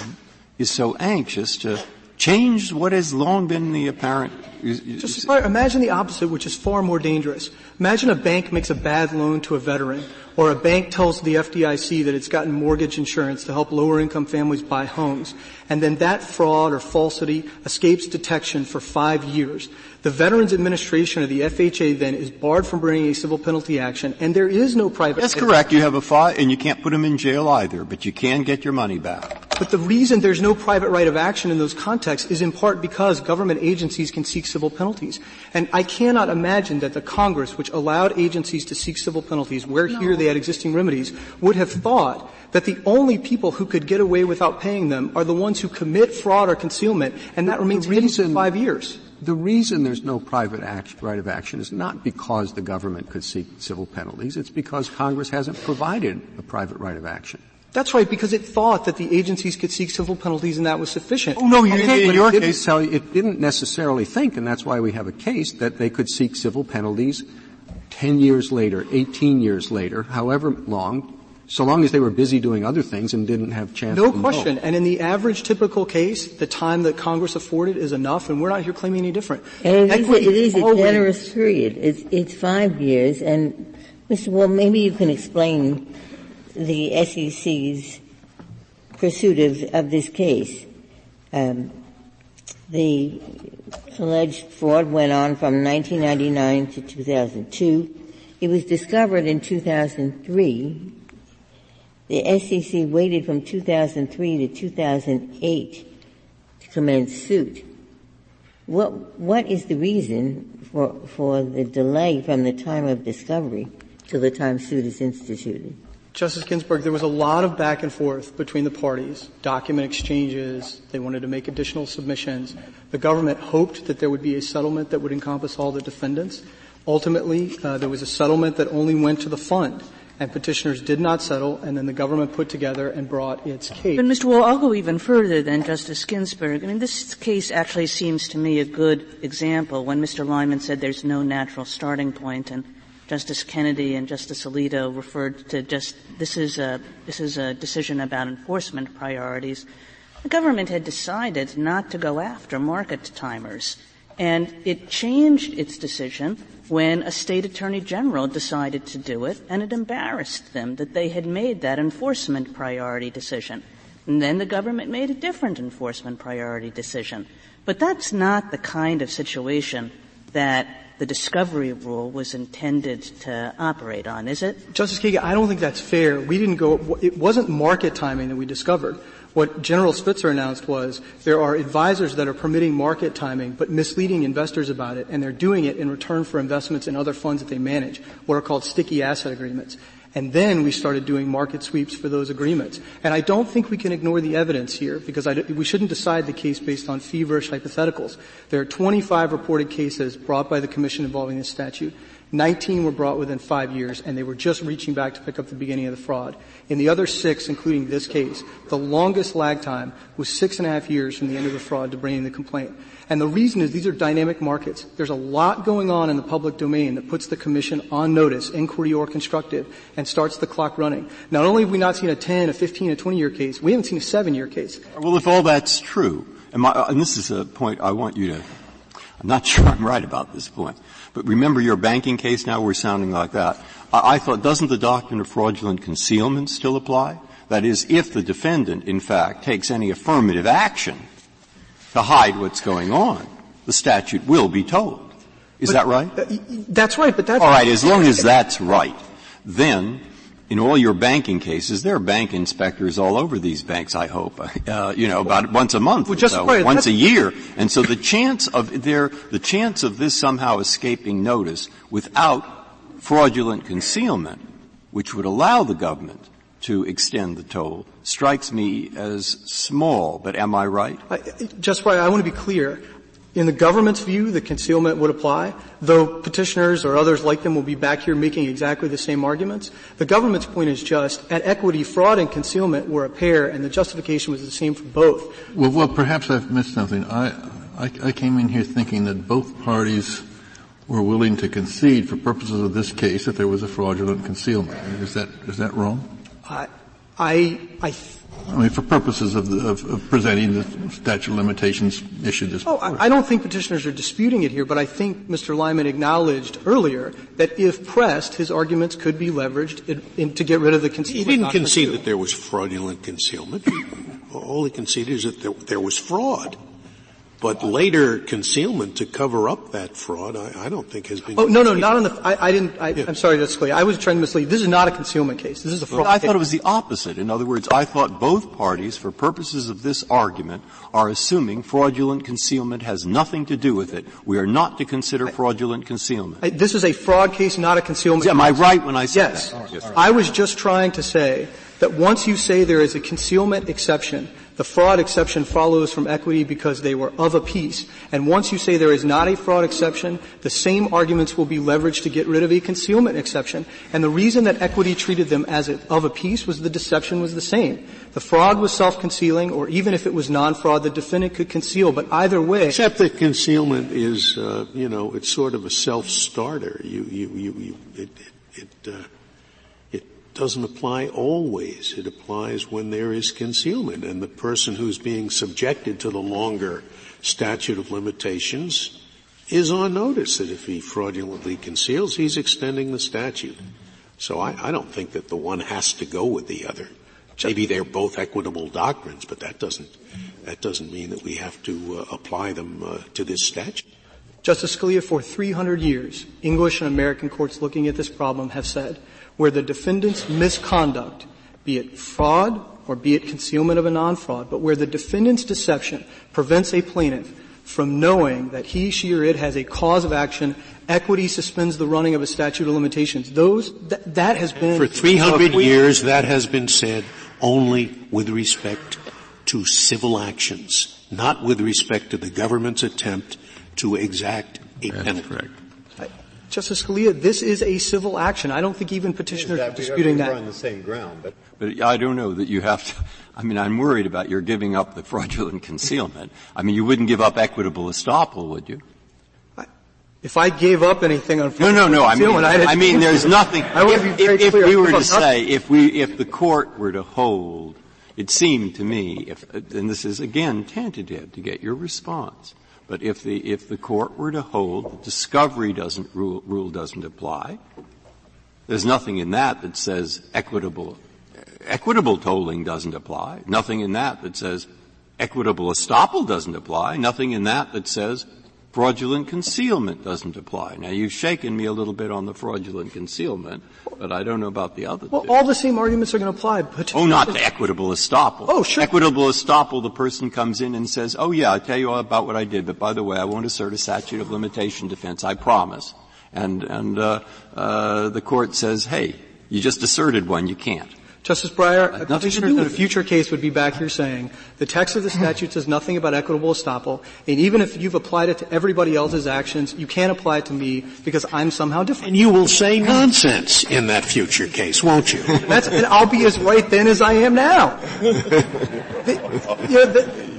is so anxious to change what has long been the apparent Just imagine the opposite, which is far more dangerous. Imagine a bank makes a bad loan to a veteran, or a bank tells the F D I C that it's gotten mortgage insurance to help lower-income families buy homes, and then that fraud or falsity escapes detection for five years. The Veterans Administration or the F H A then is barred from bringing a civil penalty action, and there is no private. That's correct. You have a fine, and you can't put them in jail either, but you can get your money back. But the reason there's no private right of action in those contexts is in part because government agencies can seek civil penalties. And I cannot imagine that the Congress, which allowed agencies to seek civil penalties where no. here they had existing remedies, would have thought that the only people who could get away without paying them are the ones who commit fraud or concealment, and that the remains hidden for five years. The reason there's no private act, right of action is not because the government could seek civil penalties. It's because Congress hasn't provided a private right of action. That's right, because it thought that the agencies could seek civil penalties and that was sufficient. Oh, no, you didn't. In your case, Sally, it didn't necessarily think, and that's why we have a case, that they could seek civil penalties ten years later, eighteen years later, however long, so long as they were busy doing other things and didn't have chance to No question. And in the average typical case, the time that Congress afforded is enough, and we're not here claiming any different. And it is, it is a generous period. It's, it's five years. And, Mister Wall, maybe you can explain the S E C's pursuit of, of this case. Um, the alleged fraud went on from nineteen ninety-nine to two thousand two. It was discovered in two thousand three. The S E C waited from two thousand three to two thousand eight to commence suit. What, what is the reason for, for the delay from the time of discovery to the time suit is instituted? Justice Ginsburg, there was a lot of back and forth between the parties, document exchanges. They wanted to make additional submissions. The government hoped that there would be a settlement that would encompass all the defendants. Ultimately, uh, there was a settlement that only went to the fund, and petitioners did not settle, and then the government put together and brought its case. But, Mister Wall, I'll go even further than Justice Ginsburg. I mean, this case actually seems to me a good example when Mister Lyman said there's no natural starting point, and Justice Kennedy and Justice Alito referred to just this is a this is a decision about enforcement priorities. The government had decided not to go after market timers, and it changed its decision when a state attorney general decided to do it, and it embarrassed them that they had made that enforcement priority decision. And then the government made a different enforcement priority decision. But that's not the kind of situation that the discovery rule was intended to operate on, is it? Justice Kagan, I don't think that's fair. We didn't go – it wasn't market timing that we discovered. What General Spitzer announced was there are advisors that are permitting market timing but misleading investors about it, and they're doing it in return for investments in other funds that they manage, what are called sticky asset agreements. And then we started doing market sweeps for those agreements. And I don't think we can ignore the evidence here, because I, we shouldn't decide the case based on feverish hypotheticals. There are twenty-five reported cases brought by the Commission involving this statute. nineteen were brought within five years, and they were just reaching back to pick up the beginning of the fraud. In the other six, including this case, the longest lag time was six and a half years from the end of the fraud to bringing the complaint. And the reason is these are dynamic markets. There's a lot going on in the public domain that puts the Commission on notice, inquiry or constructive, and starts the clock running. Not only have we not seen a ten, a fifteen, a twenty-year case, we haven't seen a seven-year case. Well, if all that's true, and, my, and this is a point I want you to – I'm not sure I'm right about this point. But remember your banking case now, we're sounding like that. I, I thought, doesn't the doctrine of fraudulent concealment still apply? That is, if the defendant, in fact, takes any affirmative action to hide what's going on, the statute will be told. Is but, that right? Uh, that's right, but that's... All right, as long as that's right, then, in all your banking cases, there are bank inspectors all over these banks, I hope, uh, you know, about once a month well, or so, right, once a year. And so the chance of there, the chance of this somehow escaping notice without fraudulent concealment, which would allow the government to extend the toll, strikes me as small, but am I right? I, just right. I want to be clear. In the government's view, the concealment would apply, though petitioners or others like them will be back here making exactly the same arguments. The government's point is just, at equity, fraud and concealment were a pair, and the justification was the same for both. Well, well perhaps I've missed something. I, I, I came in here thinking that both parties were willing to concede for purposes of this case that there was a fraudulent concealment. Is that, is that wrong? I, I, I th- I mean, for purposes of, the, of, of presenting the statute of limitations issue this Oh, I, I don't think petitioners are disputing it here, but I think Mister Lyman acknowledged earlier that if pressed, his arguments could be leveraged in, in, to get rid of the concealment. He didn't concede that there was fraudulent concealment. All he conceded is that there, there was fraud. But later concealment to cover up that fraud, I, I don't think has been. Oh no, no, not on the. I, I didn't. I, yeah. I'm sorry, that's clear. I was trying to mislead. This is not a concealment case. This is a fraud. Well, I thought it was the opposite. In other words, I thought both parties, for purposes of this argument, are assuming fraudulent concealment has nothing to do with it. We are not to consider I, fraudulent concealment. I, this is a fraud case, not a concealment. Yeah, am I right when I say yes. that? All right, yes. All right. I was just trying to say that once you say there is a concealment exception, the fraud exception follows from equity because they were of a piece. And once you say there is not a fraud exception, the same arguments will be leveraged to get rid of a concealment exception. And the reason that equity treated them as of a piece was the deception was the same. The fraud was self-concealing, or even if it was non-fraud, the defendant could conceal. But either way, except that concealment is, uh, you know, it's sort of a self-starter. You, you, you, you it, it, it uh doesn't apply always. It applies when there is concealment, and the person who's being subjected to the longer statute of limitations is on notice that if he fraudulently conceals, he's extending the statute. So I, I don't think that the one has to go with the other. Maybe they're both equitable doctrines, but that doesn't, that doesn't mean that we have to uh, apply them uh, to this statute. Justice Scalia, for three hundred years, English and American courts looking at this problem have said where the defendant's misconduct, be it fraud or be it concealment of a non-fraud, but where the defendant's deception prevents a plaintiff from knowing that he, she, or it has a cause of action, equity suspends the running of a statute of limitations. Those th- that has been for three hundred years. That has been said only with respect to civil actions, not with respect to the government's attempt to exact a penalty. That's correct. Justice Scalia, this is a civil action. I don't think even petitioners are disputing that. We're on the same ground, but. But I don't know that you have to, I mean, I'm worried about your giving up the fraudulent concealment. I mean, you wouldn't give up equitable estoppel, would you? I, if I gave up anything on fraudulent no, no, no, concealment, I mean, I, had, I mean, there's nothing. I would if, be very if, clear. If we were to say, if we, if the court were to hold, it seemed to me, if, and this is again tentative to get your response, but if the if the court were to hold the discovery doesn't rule rule doesn't apply, there's nothing in that that says equitable equitable tolling doesn't apply. Nothing in that that says equitable estoppel doesn't apply. Nothing in that that says fraudulent concealment doesn't apply. Now, you've shaken me a little bit on the fraudulent concealment, but I don't know about the other. Well, two. All the same arguments are going to apply, but... Oh, not the equitable estoppel. Oh, sure. Equitable estoppel, the person comes in and says, oh, yeah, I'll tell you all about what I did, but by the way, I won't assert a statute of limitation defense, I promise. And, and uh, uh, the court says, hey, you just asserted one, you can't. Justice Breyer, I nothing to do that a future it. case would be back here saying the text of the statute says nothing about equitable estoppel, and even if you've applied it to everybody else's actions, you can't apply it to me because I'm somehow different. And you will say nonsense in that future case, won't you? That's, and I'll be as right then as I am now. the, you know, the,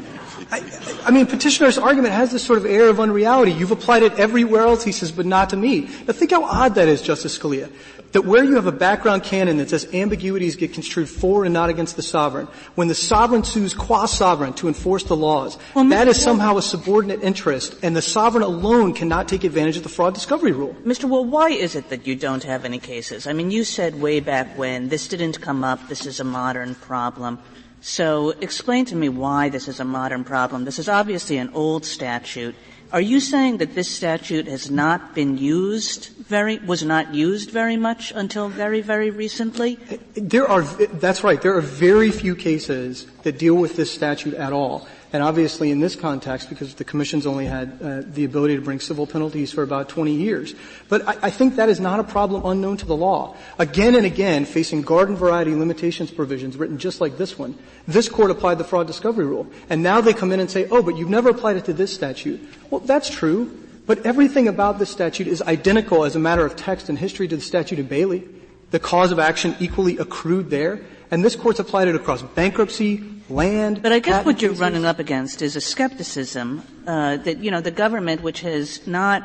I, I mean, petitioner's argument has this sort of air of unreality. You've applied it everywhere else, he says, but not to me. Now think how odd that is, Justice Scalia. That where you have a background canon that says ambiguities get construed for and not against the sovereign, when the sovereign sues qua sovereign to enforce the laws, well, that Mister is somehow a subordinate interest, and the sovereign alone cannot take advantage of the fraud discovery rule. Mister Well, why is it that you don't have any cases? I mean, you said way back when, this didn't come up, this is a modern problem. So explain to me why this is a modern problem. This is obviously an old statute. Are you saying that this statute has not been used very, was not used very much until very, very recently? There are, that's right. There are very few cases that deal with this statute at all. And obviously in this context, because the Commission's only had uh, the ability to bring civil penalties for about twenty years. But I, I think that is not a problem unknown to the law. Again and again, facing garden variety limitations provisions written just like this one, this Court applied the fraud discovery rule. And now they come in and say, oh, but you've never applied it to this statute. Well, that's true, but everything about this statute is identical as a matter of text and history to the statute in Bailey. The cause of action equally accrued there, and this Court's applied it across bankruptcy, land. But I guess what you're cases. running up against is a skepticism uh, that, you know, the government, which has not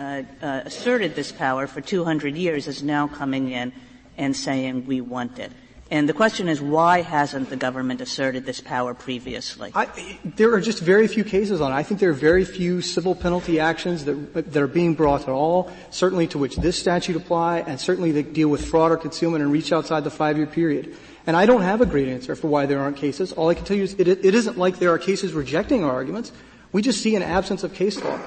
uh, uh, asserted this power for two hundred years, is now coming in and saying we want it. And the question is, why hasn't the government asserted this power previously? I, there are just very few cases on it. I think there are very few civil penalty actions that, that are being brought at all, certainly to which this statute apply, and certainly that deal with fraud or concealment and reach outside the five-year period. And I don't have a great answer for why there aren't cases. All I can tell you is it, it isn't like there are cases rejecting our arguments. We just see an absence of case law.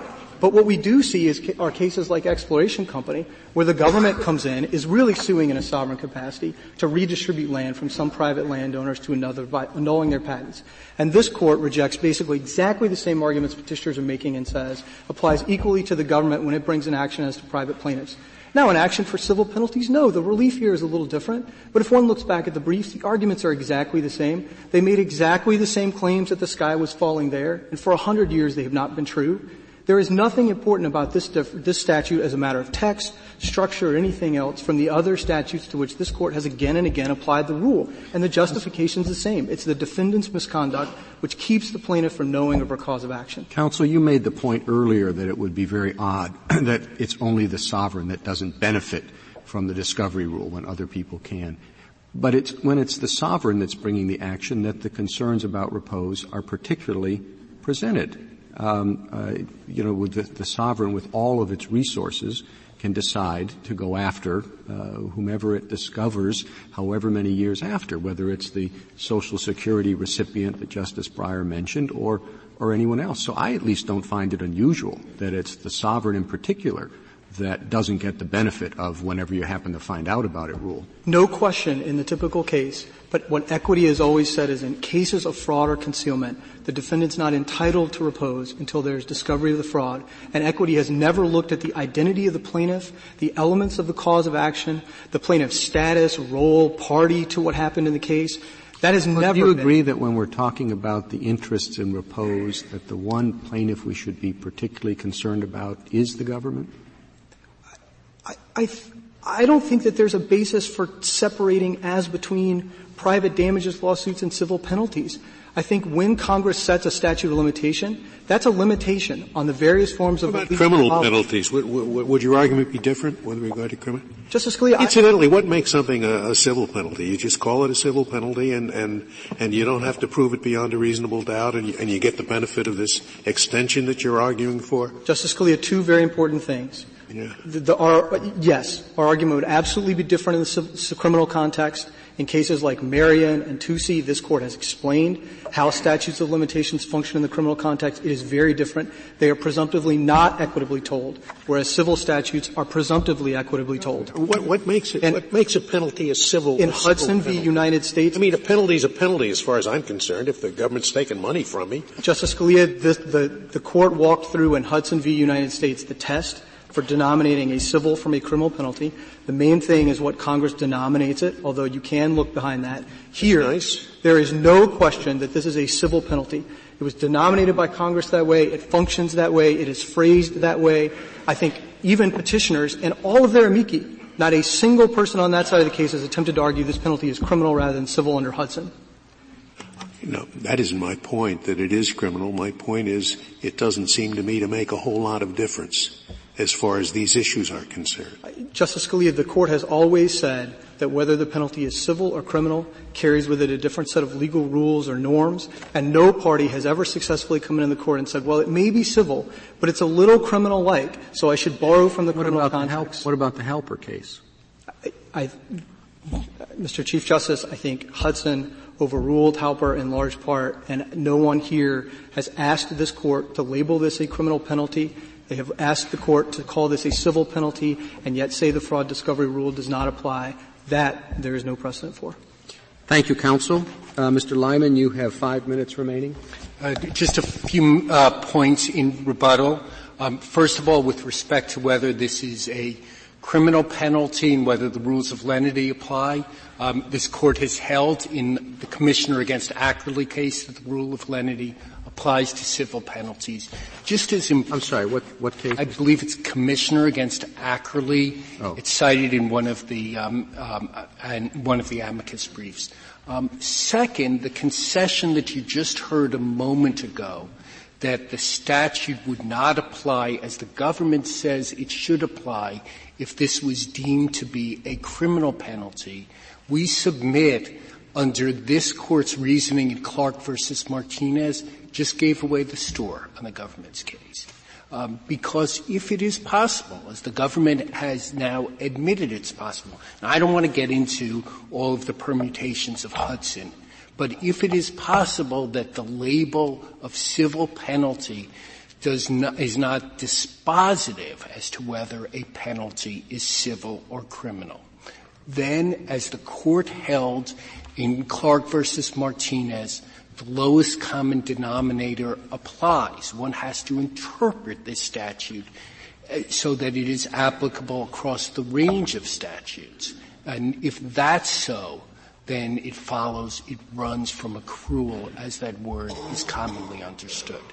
But what we do see is ca- are cases like Exploration Company, where the government comes in, is really suing in a sovereign capacity to redistribute land from some private landowners to another by annulling their patents. And this Court rejects basically exactly the same arguments petitioners are making and says applies equally to the government when it brings an action as to private plaintiffs. Now, an action for civil penalties, no, the relief here is a little different. But if one looks back at the briefs, the arguments are exactly the same. They made exactly the same claims that the sky was falling there, and for a hundred years they have not been true. There is nothing important about this, def- this statute as a matter of text, structure, or anything else from the other statutes to which this Court has again and again applied the rule. And the justification is the same. It's the defendant's misconduct which keeps the plaintiff from knowing of her cause of action. Counsel, you made the point earlier that it would be very odd that it's only the sovereign that doesn't benefit from the discovery rule when other people can. But it's when it's the sovereign that's bringing the action that the concerns about repose are particularly presented. Um, uh, you know, with the, the sovereign, with all of its resources, can decide to go after uh, whomever it discovers, however many years after, whether it's the Social Security recipient that Justice Breyer mentioned, or or anyone else. So I at least don't find it unusual that it's the sovereign in particular that doesn't get the benefit of whenever you happen to find out about it rule. No question in the typical case, but what equity has always said is in cases of fraud or concealment, the defendant's not entitled to repose until there's discovery of the fraud, and equity has never looked at the identity of the plaintiff, the elements of the cause of action, the plaintiff's status, role, party to what happened in the case. That has never been. Do you agree that when we're talking about the interests in repose, that the one plaintiff we should be particularly concerned about is the government? I, th- I don't think that there's a basis for separating as between private damages lawsuits and civil penalties. I think when Congress sets a statute of limitation, that's a limitation on the various forms of... What about criminal policy. penalties? Would, would, would your argument be different with regard to criminal? Justice Scalia... Incidentally, I, what makes something a, a civil penalty? You just call it a civil penalty and, and, and you don't have to prove it beyond a reasonable doubt and you, and you get the benefit of this extension that you're arguing for? Justice Scalia, two very important things. Yeah. The, the, our, yes, our argument would absolutely be different in the civ- civ- criminal context. In cases like Marion and Tusi, this Court has explained how statutes of limitations function in the criminal context. It is very different. They are presumptively not equitably told, whereas civil statutes are presumptively equitably told. What, what makes it? And what makes a penalty a civil? In a Hudson v. United States, I mean, a penalty is a penalty as far as I'm concerned. If the government's taking money from me, Justice Scalia, the the, the Court walked through in Hudson v. United States the test for denominating a civil from a criminal penalty. The main thing is what Congress denominates it, although you can look behind that. Here, nice. There is no question that this is a civil penalty. It was denominated by Congress that way. It functions that way. It is phrased that way. I think even petitioners and all of their amici, not a single person on that side of the case has attempted to argue this penalty is criminal rather than civil under Hudson. No, that isn't my point, that it is criminal. My point is it doesn't seem to me to make a whole lot of difference as far as these issues are concerned. Justice Scalia, the Court has always said that whether the penalty is civil or criminal carries with it a different set of legal rules or norms, and no party has ever successfully come into the Court and said, well, it may be civil, but it's a little criminal-like, so I should borrow from the what criminal context. The Hal- what about the Halper case? I, I, Mister Chief Justice, I think Hudson overruled Halper in large part, and no one here has asked this Court to label this a criminal penalty. They have asked the Court to call this a civil penalty and yet say the fraud discovery rule does not apply. That there is no precedent for. Thank you, counsel. Uh, Mister Lyman, you have five minutes remaining. Uh, just a few uh, points in rebuttal. Um, first of all, with respect to whether this is a criminal penalty and whether the rules of lenity apply, um, this Court has held in the Commissioner against Ackley case that the rule of lenity applies to civil penalties. Just as imp- I'm sorry, what, what case? I believe it's Commissioner against Ackley. Oh. It's cited in one of the um, um, and one of the amicus briefs. Um, second, the concession that you just heard a moment ago that the statute would not apply, as the government says it should apply, if this was deemed to be a criminal penalty. We submit under this Court's reasoning in Clark versus Martinez just gave away the store on the government's case. Um, because if it is possible, as the government has now admitted it's possible, and I don't want to get into all of the permutations of Hudson, but if it is possible that the label of civil penalty does not, is not dispositive as to whether a penalty is civil or criminal, then, as the Court held in Clark versus Martinez, the lowest common denominator applies. One has to interpret this statute so that it is applicable across the range of statutes. And if that's so, then it follows, it runs from accrual, as that word is commonly understood.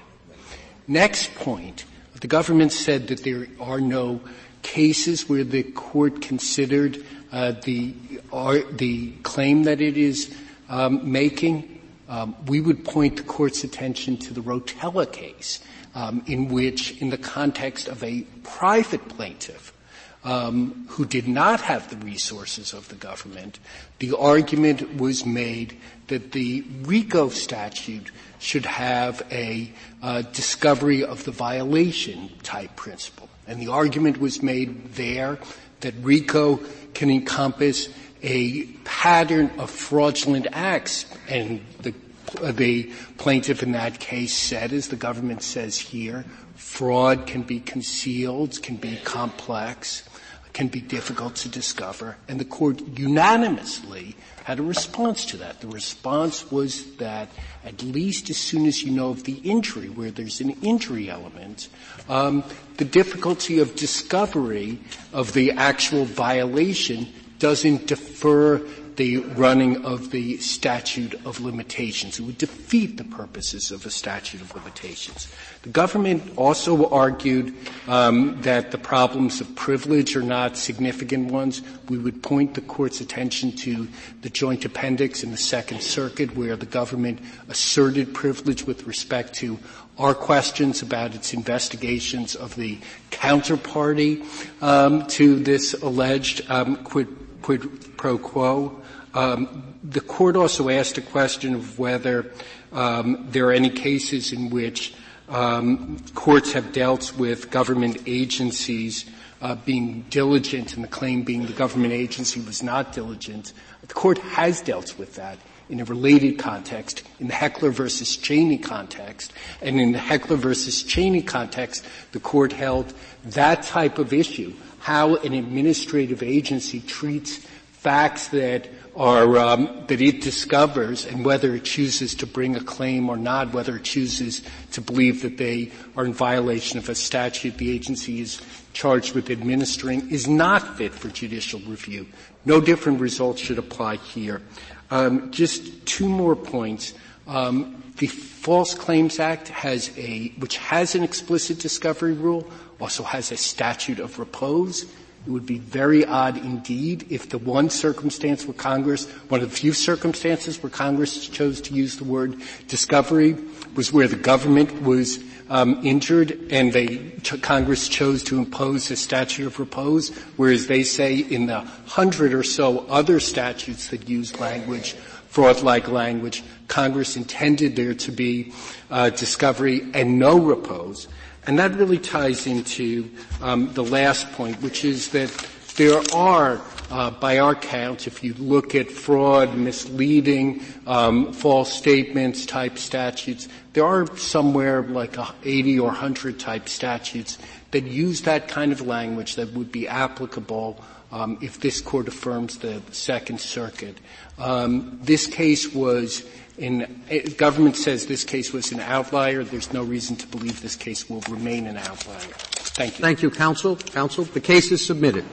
Next point, the government said that there are no cases where the Court considered Uh, the, uh, the claim that it is um, making. Um, we would point the Court's attention to the Rotella case, um, in which, in the context of a private plaintiff um, who did not have the resources of the government, the argument was made that the RICO statute should have a uh, discovery of the violation type principle. And the argument was made there that RICO can encompass a pattern of fraudulent acts, and the, the plaintiff in that case said, as the government says here, fraud can be concealed, can be complex, can be difficult to discover, and the Court unanimously had a response to that. The response was that at least as soon as you know of the injury, where there's an injury element, um, the difficulty of discovery of the actual violation doesn't defer the running of the statute of limitations. It would defeat the purposes of a statute of limitations. The government also argued um, that the problems of privilege are not significant ones. We would point the Court's attention to the joint appendix in the Second Circuit, where the government asserted privilege with respect to our questions about its investigations of the counterparty um, to this alleged um, quid quid pro quo. Um, the Court also asked a question of whether um, there are any cases in which um, courts have dealt with government agencies uh, being diligent and the claim being the government agency was not diligent. The Court has dealt with that in a related context, in the Heckler versus Cheney context. And in the Heckler versus Cheney context, the Court held that type of issue, how an administrative agency treats facts that are um, that it discovers and whether it chooses to bring a claim or not, whether it chooses to believe that they are in violation of a statute the agency is charged with administering, is not fit for judicial review. No different results should apply here. Um, just two more points. Um, the False Claims Act has a, which has an explicit discovery rule, also has a statute of repose. It would be very odd indeed if the one circumstance where Congress, one of the few circumstances where Congress chose to use the word discovery was where the government was um, injured and they, t- Congress chose to impose a statute of repose, whereas they say in the hundred or so other statutes that use language, fraud-like language, Congress intended there to be uh, discovery and no repose. And that really ties into um, the last point, which is that there are, uh, by our count, if you look at fraud, misleading, um, false statements type statutes, there are somewhere like eighty or one hundred type statutes that use that kind of language that would be applicable um, if this Court affirms the Second Circuit. Um, this case was In, government says this case was an outlier. There's no reason to believe this case will remain an outlier. Thank you. Thank you, counsel. Counsel, the case is submitted.